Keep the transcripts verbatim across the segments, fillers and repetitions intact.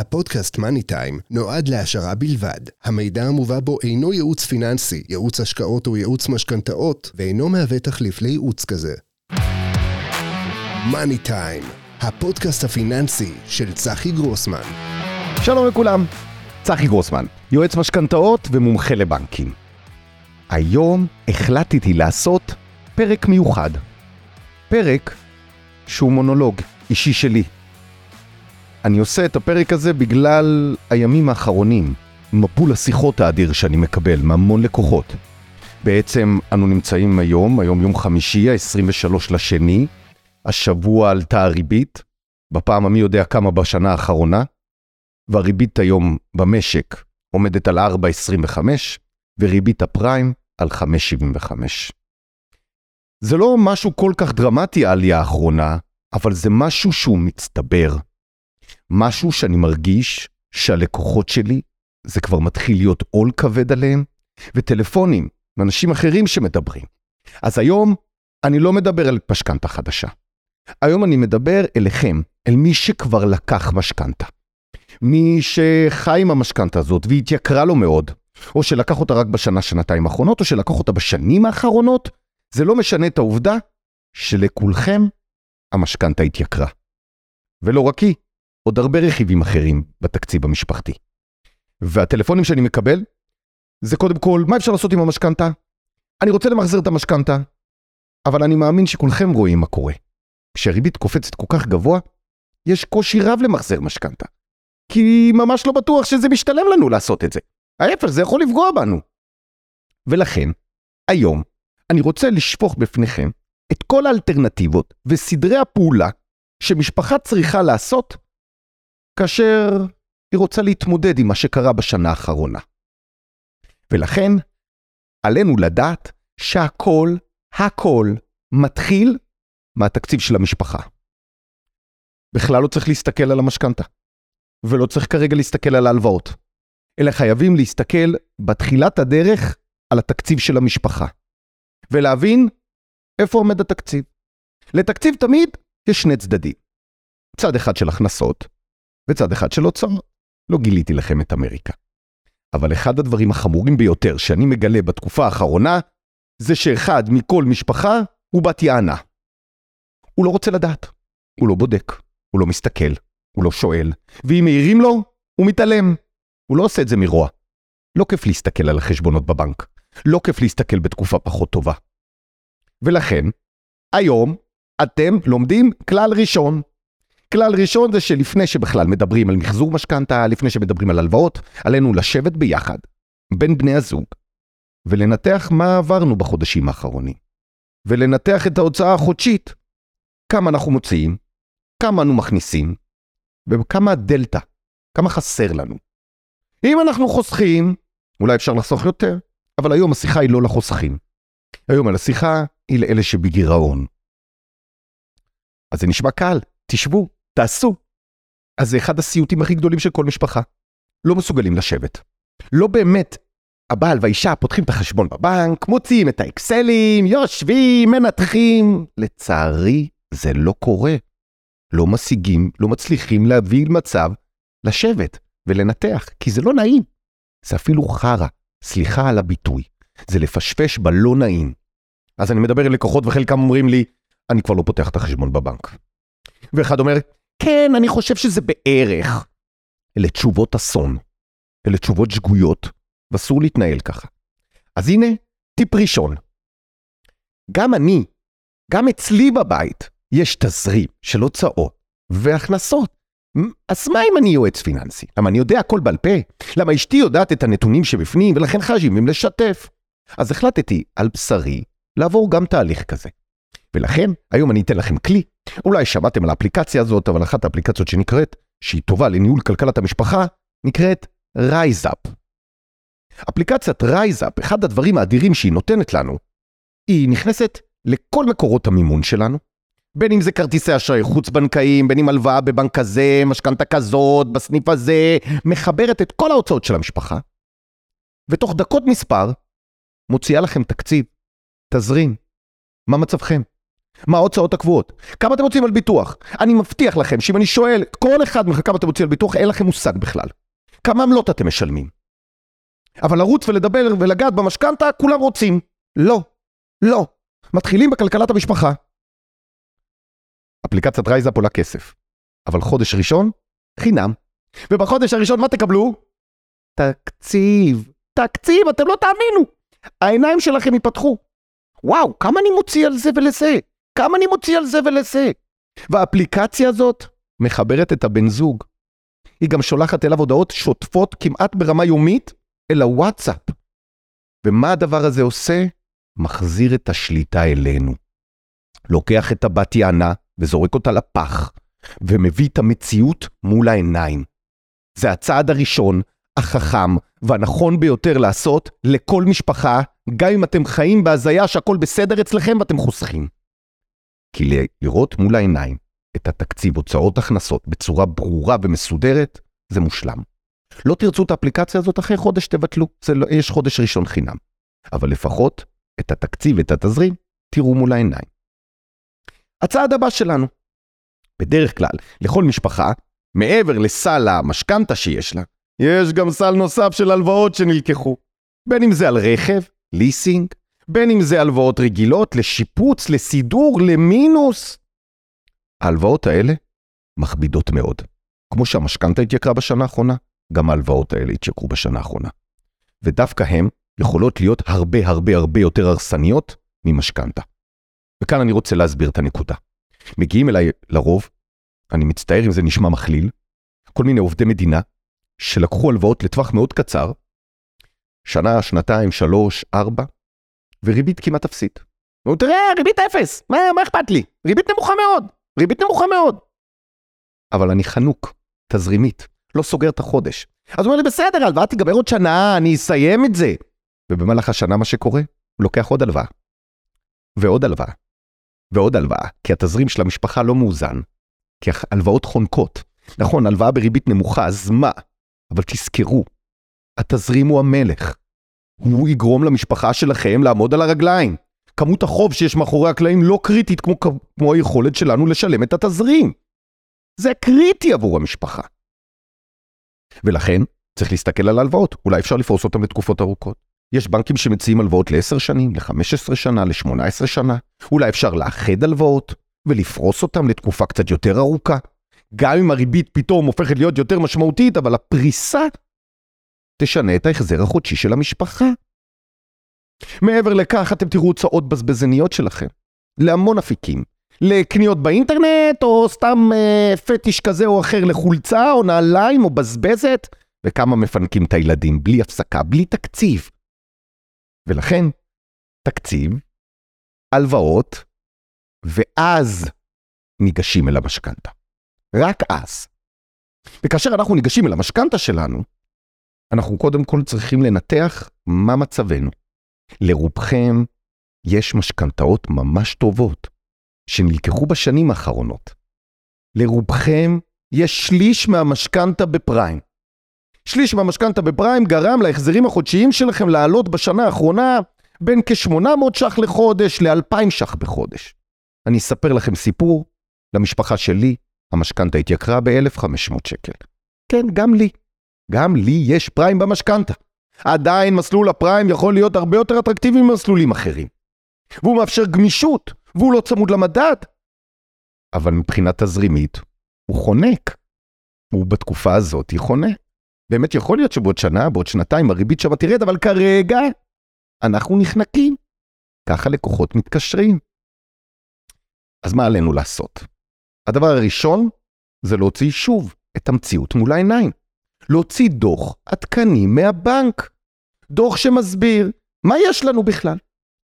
הפודקאסט מניטיים נועד להשערה בלבד. המידע המובא בו אינו ייעוץ פיננסי, ייעוץ השקעות או ייעוץ משכנתאות, ואינו מהווה תחליף לייעוץ כזה. מניטיים, הפודקאסט הפיננסי של צחי גרוסמן. שלום לכולם, צחי גרוסמן, יועץ משכנתאות ומומחה לבנקים. היום החלטתי לעשות פרק מיוחד. פרק שהוא מונולוג אישי שלי. אני עושה את הפרק הזה בגלל הימים האחרונים, מפול השיחות האדיר שאני מקבל מהמון לקוחות. בעצם אנו נמצאים היום, היום יום חמישי, ה-עשרים ושלושה לשני, השבוע עלתה הריבית, בפעם המי יודע כמה בשנה האחרונה, והריבית היום במשק עומדת על ארבע נקודה עשרים וחמש, וריבית הפריים על חמש נקודה שבעים וחמש. זה לא משהו כל כך דרמטי העלייה האחרונה, אבל זה משהו שהוא מצטבר. משהו שאני מרגיש שהלקוחות שלי, זה כבר מתחיל להיות עול כבד עליהם, וטלפונים, אנשים אחרים שמדברים. אז היום אני לא מדבר על משכנתה חדשה. היום אני מדבר אליכם, אל מי שכבר לקח משכנתה. מי שחי עם המשכנתה הזאת והתייקרה לו מאוד, או שלקח אותה רק בשנה, שנתיים האחרונות, או שלקח אותה בשנים האחרונות, זה לא משנה את העובדה שלכולכם המשכנתה התייקרה. ולא רק היא, עוד הרבה רכיבים אחרים בתקציב המשפחתי. והטלפונים שאני מקבל, זה קודם כל, מה אפשר לעשות עם המשכנתה? אני רוצה למחזר את המשכנתה, אבל אני מאמין שכולכם רואים מה קורה. כשהריבית קופצת כל כך גבוה, יש קושי רב למחזר משכנתה. כי ממש לא בטוח שזה משתלם לנו לעשות את זה. ההפך, זה יכול לפגוע בנו. ולכן, היום, אני רוצה לשפוך בפניכם את כל האלטרנטיבות וסדרי הפעולה שמשפחה צריכה לעשות כאשר היא רוצה להתמודד עם מה שקרה בשנה האחרונה. ולכן, עלינו לדעת שהכל, הכל, מתחיל מהתקציב של המשפחה. בכלל לא צריך להסתכל על המשכנתה, ולא צריך כרגע להסתכל על ההלוואות, אלא חייבים להסתכל בתחילת הדרך על התקציב של המשפחה, ולהבין איפה עומד התקציב. לתקציב תמיד יש שני צדדים, צד אחד של הכנסות, וצד אחד של הוצאות. לא גיליתי לכם את אמריקה. אבל אחד הדברים החמורים ביותר שאני מגלה בתקופה האחרונה, זה שאחד מכל משפחה הוא בת יענה. הוא לא רוצה לדעת, הוא לא בודק, הוא לא מסתכל, הוא לא שואל, ואם מעירים לו, הוא מתעלם. הוא לא עושה את זה מרוע. לא כיף להסתכל על החשבונות בבנק, לא כיף להסתכל בתקופה פחות טובה. ולכן, היום אתם לומדים כלל ראשון. כלל ראשון זה שלפני שבכלל מדברים על מחזור משכנתה, לפני שמדברים על הלוואות, עלינו לשבת ביחד, בין בני הזוג, ולנתח מה עברנו בחודשים האחרונים, ולנתח את ההוצאה החודשית, כמה אנחנו מוציאים, כמה אנו מכניסים, וכמה הדלטה, כמה חסר לנו. אם אנחנו חוסכים, אולי אפשר לחסוך יותר, אבל היום השיחה היא לא לחוסכים. היום השיחה היא לאלה שבגירעון. אז זה נשמע קל, תשבו, תעשו. אז זה אחד הסיוטים הכי גדולים של כל משפחה. לא מסוגלים לשבת. לא באמת. הבעל והאישה פותחים את החשבון בבנק, מוציאים את האקסלים, יושבים, מנתחים. לצערי, זה לא קורה. לא משיגים, לא מצליחים להביא למצב לשבת ולנתח, כי זה לא נעים. זה אפילו חרא, סליחה על הביטוי. זה לפשפש בלא נעים. אז אני מדבר עם לקוחות וחלקם אומרים לי, אני כבר לא פותח את החשבון בבנק. ואחד אומר, כן, אני חושב שזה בערך. אלה תשובות אסון, אלה תשובות שגויות, ואסור להתנהל ככה. אז הנה, טיפ ראשון. גם אני, גם אצלי בבית, יש תזרים של הוצאות והכנסות. אז מה אם אני יועץ פיננסי? למה אני יודע הכל בעל פה? למה אשתי יודעת את הנתונים שבפנים, ולכן חייבים לשתף? אז החלטתי על בשרי לעבור גם תהליך כזה. ולכן, היום אני אתן לכם כלי. אולי שמעתם על האפליקציה הזאת, אבל אחת האפליקציות שנקראת, שהיא טובה לניהול כלכלת המשפחה, נקראת Rise Up. אפליקציית Rise Up, אחד הדברים האדירים שהיא נותנת לנו, היא נכנסת לכל מקורות המימון שלנו, בין אם זה כרטיסי אשראי חוץ-בנקאיים, בין אם הלוואה בבנק הזה, משכנתה כזאת, בסניף הזה, מחברת את כל ההוצאות של המשפחה, ותוך דקות מספר, מוציאה לכם תקציב, תזרים, מה מצבכם? מה ההוצאות הקבועות? כמה אתם מוצאים על ביטוח? אני מבטיח לכם שאם אני שואל כל אחד מכם כמה אתם מוצאים על ביטוח, אין לכם מושג בכלל. כמה עמלות אתם משלמים? אבל לרוץ ולדבר ולגעת במשכנתה, כולם רוצים. לא, לא. מתחילים בכלכלת המשפחה. אפליקציית רייז אפ עולה כסף. אבל חודש ראשון, חינם. ובחודש הראשון מה תקבלו? תקציב. תקציב, אתם לא תאמינו. העיניים שלכם ייפתחו. וואו, כמה אני מוציא על זה ולזה? כמה אני מוציא על זה ולזה? והאפליקציה הזאת מחברת את הבן זוג. היא גם שולחת אליו הודעות שוטפות כמעט ברמה יומית אל הוואטסאפ. ומה הדבר הזה עושה? מחזיר את השליטה אלינו. לוקח את הבת יענה וזורק אותה לפח, ומביא את המציאות מול העיניים. זה הצעד הראשון, החכם והנכון ביותר לעשות לכל משפחה, גם אם אתם חיים בהזיה שהכל בסדר אצלכם ואתם חוסכים. כי לראות מול העיניים את התקציב הוצאות הכנסות בצורה ברורה ומסודרת, זה מושלם. לא תרצו את האפליקציה הזאת אחרי חודש תבטלו, זה לא, יש חודש ראשון חינם. אבל לפחות את התקציב, את התזרים, תראו מול העיניים. הצעד הבא שלנו, בדרך כלל, לכל משפחה, מעבר לסל המשכנתה שיש לה, יש גם סל נוסף של הלוואות שנלקחו. בין אם זה על רכב, ליסינג, בין אם זה הלוואות רגילות, לשיפוץ, לסידור, למינוס. ההלוואות האלה מכבידות מאוד. כמו שהמשכנתה התייקרה בשנה האחרונה, גם ההלוואות האלה התייקרו בשנה האחרונה. ודווקא הן יכולות להיות הרבה הרבה הרבה יותר הרסניות ממשכנתה. וכאן אני רוצה להסביר את הנקודה. מגיעים אליי לרוב, אני מצטער אם זה נשמע מכליל, כל מיני עובדי מדינה שלקחו הלוואות לטווח מאוד קצר, שנה, שנתיים, שלוש, ארבע, וריבית כמעט אפסית. תראה, ריבית אפס, מה, מה אכפת לי? ריבית נמוכה מאוד, ריבית נמוכה מאוד. אבל אני חנוק, תזרימית, לא סוגר את החודש. אז הוא אומר לי, בסדר, הלוואה תיגמר עוד שנה, אני אסיים את זה. ובמהלך השנה מה שקורה, הוא לוקח עוד הלוואה, ועוד הלוואה, ועוד הלוואה, כי התזרים של המשפחה לא מאוזן, כי הלוואות חונקות. נכון, הלוואה בריבית נמוכה, אז מה? אבל תזכרו, התזרים הוא המלך. הוא יגרום למשפחה שלכם לעמוד על הרגליים. כמות החוב שיש מאחורי הקלעים לא קריטית כמו, כמו היכולת שלנו לשלם את התזרים. זה קריטי עבור המשפחה. ולכן צריך להסתכל על ההלוואות. אולי אפשר לפרוס אותם לתקופות ארוכות. יש בנקים שמציעים הלוואות ל-עשר שנים, ל-חמש עשרה שנה, ל-שמונה עשרה שנה. אולי אפשר לאחד הלוואות ולפרוס אותם לתקופה קצת יותר ארוכה. גם אם הריבית פתאום הופכת להיות יותר משמעותית, אבל הפריסה תשנה את ההחזר החודשי של המשפחה. מעבר לכך, אתם תראו הוצאות בזבזניות שלכם, להמון אפיקים, לקניות באינטרנט, או סתם אה, פטיש כזה או אחר לחולצה, או נעליים, או בזבזת, וכמה מפנקים את הילדים, בלי הפסקה, בלי תקציב. ולכן, תקציב, הלוואות, ואז ניגשים אל המשכנתה. רק אז. וכאשר אנחנו ניגשים אל המשכנתה שלנו, אנחנו קודם כל צריכים לנתח מה מצבנו. לרובכם יש משכנתאות ממש טובות, שנלקחו בשנים האחרונות. לרובכם יש שליש מהמשכנתה בפריים. שליש מהמשכנתה בפריים גרם להחזרים החודשיים שלכם לעלות בשנה האחרונה, בין כ-שמונה מאות שח לחודש ל-אלפיים שח בחודש. אני אספר לכם סיפור, למשפחה שלי, המשכנתה התייקרה ב-אלף וחמש מאות שקל. כן, גם לי. גם לי יש פריים במשכנתה. עדיין מסלול הפריים יכול להיות הרבה יותר אטרקטיבי ממסלולים אחרים. והוא מאפשר גמישות, והוא לא צמוד למדד. אבל מבחינה תזרימית, הוא חונק. הוא בתקופה הזאת חונק. באמת יכול להיות שבעוד שנה, בעוד שנתיים, הריבית שבה תרד, אבל כרגע אנחנו נחנקים. ככה לקוחות מתקשרים. אז מה עלינו לעשות? הדבר הראשון זה להוציא שוב את המציאות מול העיניים. להוציא דוח עדכני מהבנק. דוח שמסביר מה יש לנו בכלל.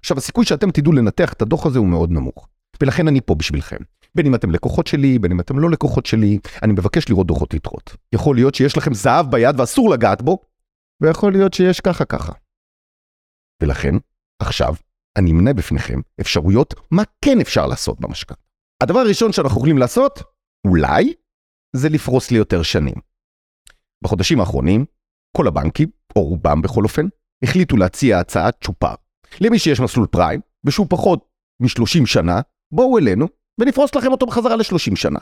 עכשיו, הסיכוי שאתם תדעו לנתח את הדוח הזה הוא מאוד נמוך. ולכן אני פה בשבילכם. בין אם אתם לקוחות שלי, בין אם אתם לא לקוחות שלי, אני מבקש לראות דוחות יתרות. יכול להיות שיש לכם זהב ביד ואסור לגעת בו, ויכול להיות שיש ככה ככה. ולכן, עכשיו, אני אמנה בפניכם אפשרויות מה כן אפשר לעשות במשכנתה. הדבר הראשון שאנחנו יכולים לעשות, אולי, זה לפרוס לי יותר שנים. בחודשים האחרונים, כל הבנקים, או רובם בכל אופן, החליטו להציע הצעת צ'ופר. למי שיש מסלול פריים, ושהוא פחות מ-שלושים שנה, בואו אלינו ונפרוס לכם אותו בחזרה ל-שלושים שנה.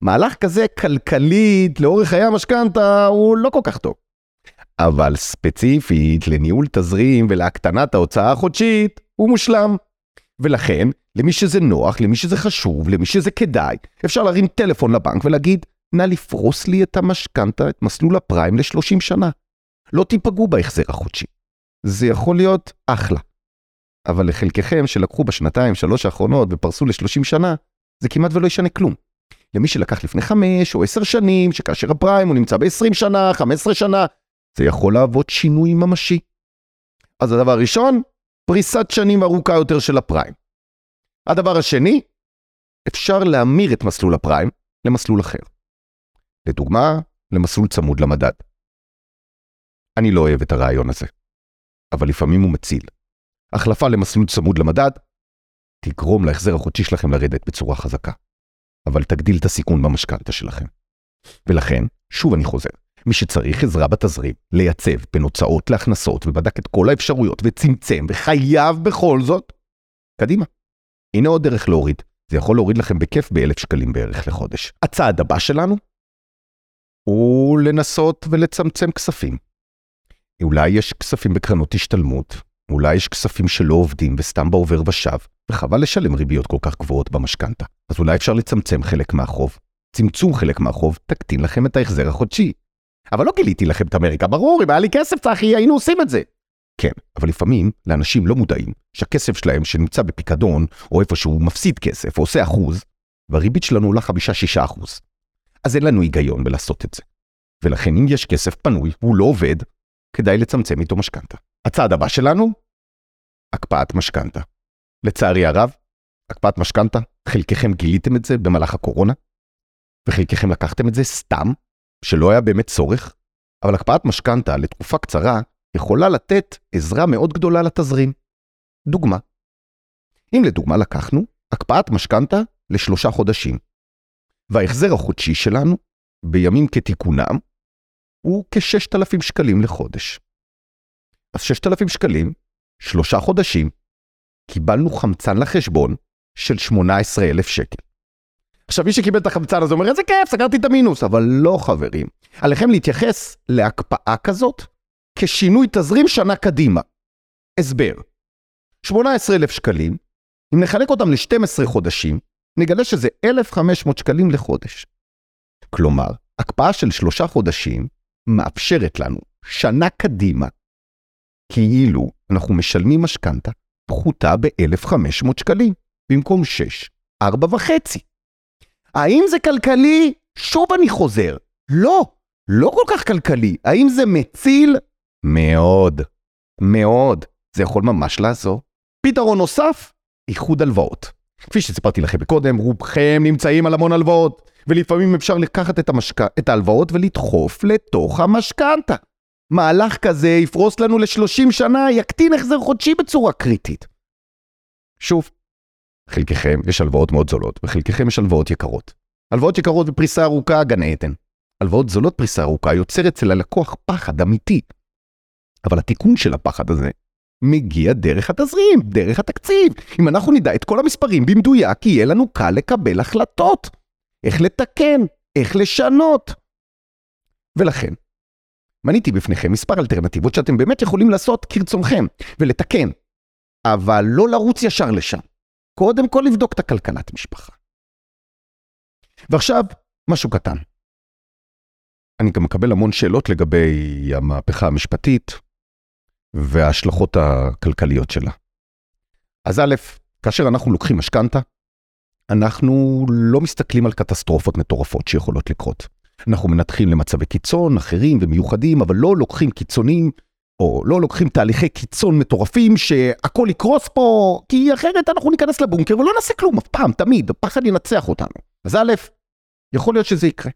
מהלך כזה כלכלית לאורך חיי המשכנתה הוא לא כל כך טוב. אבל ספציפית לניהול תזרים ולהקטנת ההוצאה החודשית הוא מושלם. ולכן, למי שזה נוח, למי שזה חשוב, למי שזה כדאי, אפשר להרים טלפון לבנק ולהגיד, נא לפרוס לי את המשכנתה, את מסלול הפריים ל-שלושים שנה. לא תיפגעו בהחזר החודשי. זה יכול להיות אחלה. אבל לחלקכם שלקחו בשנתיים, שלוש האחרונות ופרסו ל-שלושים שנה, זה כמעט ולא ישנה כלום. למי שלקח לפני חמש או עשר שנים, שכאשר הפריים הוא נמצא ב-עשרים שנה, חמש עשרה שנה, זה יכול לעבוד שינוי ממשי. אז הדבר הראשון, פריסת שנים ארוכה יותר של הפריים. הדבר השני, אפשר להמיר את מסלול הפריים למסלול אחר. לדוגמה, למסלול צמוד למדד. אני לא אוהב את הרעיון הזה, אבל לפעמים הוא מציל. החלפה למסלול צמוד למדד תגרום להחזר החודשי שלכם לרדת בצורה חזקה, אבל תגדיל את הסיכון במשכנתא שלכם. ולכן, שוב אני חוזר, מי שצריך עזרה בתזרים, לייצב בין הוצאות להכנסות, ובדק את כל האפשרויות, וצמצם, וחייב בכל זאת, קדימה. הנה עוד דרך להוריד. זה יכול להוריד לכם בכיף באלף שקלים בערך לחודש. הצעד הבא שלנו הוא לנסות ולצמצם כספים. אולי יש כספים בקרנות השתלמות, אולי יש כספים שלא עובדים וסתם בעובר ושב, וחבל לשלם ריביות כל כך גבוהות במשכנתה. אז אולי אפשר לצמצם חלק מהחוב. צמצום חלק מהחוב תקטין לכם את ההחזר החודשי. אבל לא גיליתי לכם את אמריקה, ברור, אם היה לי כסף צחי, היינו עושים את זה. כן, אבל לפעמים לאנשים לא מודעים שהכסף שלהם שנמצא בפיקדון, או איפשהו מפסיד כסף, או עושה אחוז, והריבית שלנו עולה חמישה שישה אחוז. אז אין לנו היגיון בלעשות את זה. ולכן אם יש כסף פנוי, הוא לא עובד, כדאי לצמצם איתו משכנתה. הצעד הבא שלנו, הקפאת משכנתה. לצערי הרב, הקפאת משכנתה, חלקכם גיליתם את זה במהלך הקורונה, וחלקכם לקחתם את זה סתם, שלא היה באמת צורך, אבל הקפאת משכנתה לתקופה קצרה יכולה לתת עזרה מאוד גדולה לתזרים. דוגמה. אם לדוגמה לקחנו הקפאת משכנתה לשלושה חודשים, וההחזר החודשי שלנו בימים כתיקונם הוא כ-שישת אלפים שקלים לחודש. אז שישת אלפים שקלים, שלושה חודשים, קיבלנו חמצן לחשבון של שמונה עשרה אלף שקל. עכשיו, מי שקיבל את החמצן הזה אומר, איזה כיף, סגרתי את המינוס. אבל לא, חברים. עליכם להתייחס להקפאה כזאת כשינוי תזרים שנה קדימה. הסבר. שמונה עשרה אלף שקלים, אם נחלק אותם ל-שנים עשר חודשים, נגלה שזה אלף וחמש מאות שקלים לחודש. כלומר, הקפאה של שלושה חודשים מאפשרת לנו שנה קדימה, כאילו אנחנו משלמים משכנתה פחותה ב-אלף וחמש מאות שקלים, במקום שש, ארבע וחצי. האם זה כלכלי? שוב אני חוזר. לא, לא כל כך כלכלי. האם זה מציל? מאוד, מאוד. זה יכול ממש לעזור. פתרון נוסף, איחוד הלוואות. כפי שסיפרתי לכם בקודם, רובכם נמצאים על המון הלוואות, ולפעמים אפשר לקחת את, המשק... את ההלוואות ולדחוף לתוך המשכנתה. מהלך כזה יפרוס לנו ל-שלושים שנה, יקטין החזר חודשי בצורה קריטית. שוב, חלקכם יש הלוואות מאוד זולות, וחלקכם יש הלוואות יקרות. הלוואות יקרות בפריסה ארוכה, גן עדן. הלוואות זולות פריסה ארוכה יוצר אצל הלקוח פחד אמיתי. אבל התיקון של הפחד הזה מגיע דרך התזרים, דרך התקציב. אם אנחנו נדע את כל המספרים במדויק, יהיה לנו קל לקבל החלטות. איך לתקן, איך לשנות. ולכן, מניתי בפניכם מספר אלטרנטיבות שאתם באמת יכולים לעשות כרצונכם ולתקן. אבל לא לרוץ ישר לשם. קודם כל לבדוק את הכלכלת משפחה. ועכשיו, משהו קטן. אני גם מקבל המון שאלות לגבי המהפכה המשפטית וההשלכות הכלכליות שלה. אז א', כאשר אנחנו לוקחים משכנתה, אנחנו לא מסתכלים על קטסטרופות מטורפות שיכולות לקרות. אנחנו מנתחים למצבי קיצון, אחרים ומיוחדים, אבל לא לוקחים קיצונים, או לא לוקחים תהליכי קיצון מטורפים שהכל יקרוס פה, כי אחרת אנחנו ניכנס לבונקר ולא נעשה כלום אף פעם, תמיד, הפחד ינצח אותנו. אז א', יכול להיות שזה יקרה.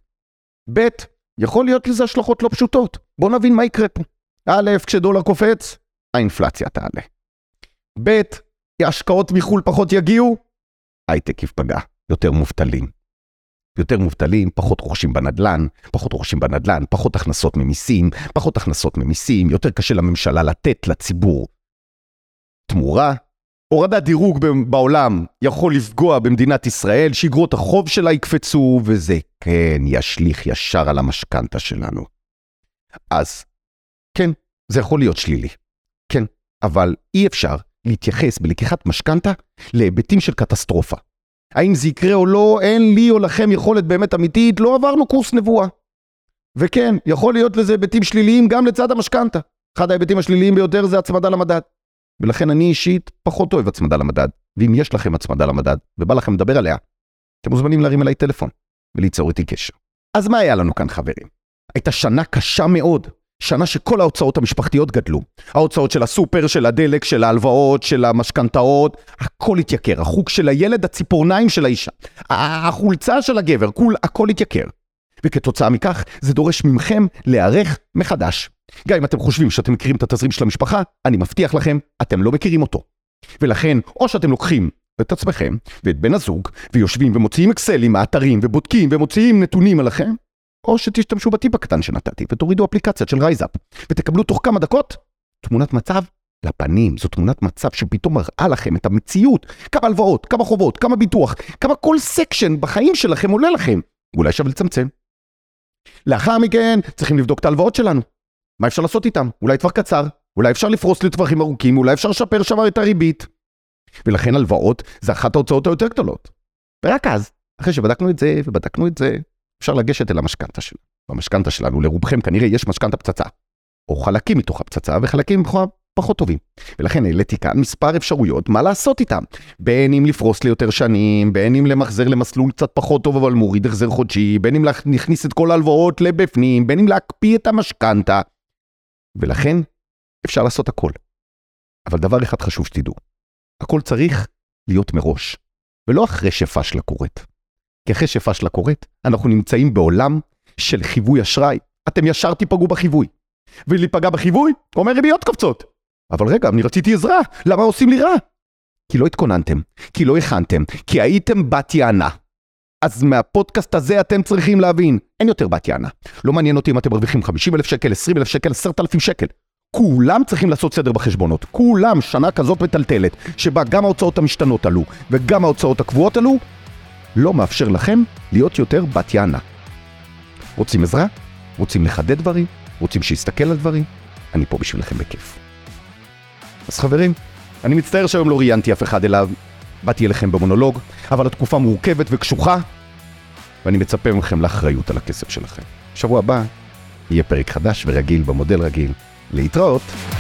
ב', יכול להיות לזה השלכות לא פשוטות. בואו נבין מה יקרה פה. א', כשדולר קופץ, האינפלציה תעלה. ב', ההשקעות מחול פחות יגיעו, הייטק יפגע, יותר מובטלים. יותר מובטלים, פחות רוכשים בנדלן, פחות רוכשים בנדלן, פחות הכנסות ממיסים, פחות הכנסות ממיסים, יותר קשה לממשלה לתת לציבור תמורה, הורדת דירוג בעולם יכול לפגוע במדינת ישראל, שאיגרות החוב שלה יקפצו, וזה כן ישליך ישר על המשכנתה שלנו. אז כן, זה יכול להיות שלילי. כן, אבל אי אפשר להתייחס בלקיחת משכנתה להיבטים של קטסטרופה. האם זה יקרה או לא, אין לי או לכם יכולת באמת אמיתית, לא עברנו קורס נבואה. וכן, יכול להיות לזה היבטים שליליים גם לצד המשכנתה. אחד ההיבטים השליליים ביותר זה הצמדה למדד. ולכן אני אישית פחות אוהב הצמדה למדד. ואם יש לכם הצמדה למדד ובא לכם לדבר עליה, אתם מוזמנים להרים אליי טלפון וליצור איתי קשר. אז מה היה לנו כאן חברים? הייתה שנה קשה מאוד. שנה שכל ההוצאות המשפחתיות גדלו. ההוצאות של הסופר, של הדלק, של ההלוואות, של המשכנתאות, הכל התייקר. החוג של הילד, הציפורניים של האישה, החולצה של הגבר, כול, הכל התייקר. וכתוצאה מכך, זה דורש ממכם להיערך מחדש. גם אם אתם חושבים שאתם מכירים את התזרים של המשפחה, אני מבטיח לכם, אתם לא מכירים אותו. ולכן, או שאתם לוקחים את עצמכם ואת בן הזוג, ויושבים ומוציאים אקסלים מאתרים, ובודקים ומוציאים נתונים עליכם, או שתשתמשו בטיפ הקטן שנתתי, ותורידו אפליקציה של Rise Up, ותקבלו תוך כמה דקות תמונת מצב לפנים. זו תמונת מצב שפתאום מראה לכם את המציאות. כמה הלוואות, כמה חובות, כמה ביטוח, כמה כל סקשן בחיים שלכם עולה לכם. אולי שווה לצמצם. לאחר מכן צריכים לבדוק את ההלוואות שלנו. מה אפשר לעשות איתם? אולי טווח קצר, אולי אפשר לפרוס לטווחים ארוכים, אולי אפשר לשפר שבר את הריבית. ולכן הלוואות זה אחת ההוצאות היותר גדולות. ורק אז, אחרי שבדקנו את זה ובדקנו את זה, אפשר לגשת אל המשכנתה שלנו. במשכנתה שלנו, לרובכם כנראה יש משכנתה פצצה, או חלקים מתוך הפצצה וחלקים פחות טובים. ולכן העליתי כאן מספר אפשרויות מה לעשות איתם. בין אם לפרוס ליותר שנים, בין אם למחזר למסלול קצת פחות טוב אבל מוריד החזר חודשי, בין אם להכניס את כל ההלוואות לבפנים, בין אם להקפיא את המשכנתה. ולכן אפשר לעשות הכל. אבל דבר אחד חשוב שתדעו, הכל צריך להיות מראש, ולא אחרי שפשלה קורית. כי אחרי שפשלה קורית, אנחנו נמצאים בעולם של חיווי אשראי. אתם ישר תיפגעו בחיווי. ולהיפגע בחיווי, אומר ריביות קופצות. אבל רגע, אני רציתי עזרה, למה עושים לי רע? כי לא התכוננתם, כי לא הכנתם, כי הייתם בת יענה. אז מהפודקאסט הזה אתם צריכים להבין, אין יותר בת יענה. לא מעניין אותי אם אתם מרוויחים חמישים אלף שקל, עשרים אלף שקל, עשרת אלפים שקל. כולם צריכים לעשות סדר בחשבונות. כולם, שנה כזאת מטלטלת, שבה גם ההוצאות המשתנות עלו, וגם ההוצאות הקבועות עלו, לא מאפשר לכם להיות יותר בת יענה. רוצים עזרה? רוצים לחדד דברים? רוצים שיסתכל על דברים? אני פה בשבילכם בכיף. אז חברים, אני מצטער שהיום לא ראיינתי אף אחד אליו, באתי אליכם במונולוג, אבל התקופה מורכבת וקשוחה, ואני מצפה מכם לאחריות על הכסף שלכם. שבוע הבא יהיה פרק חדש ורגיל במודל רגיל. להתראות.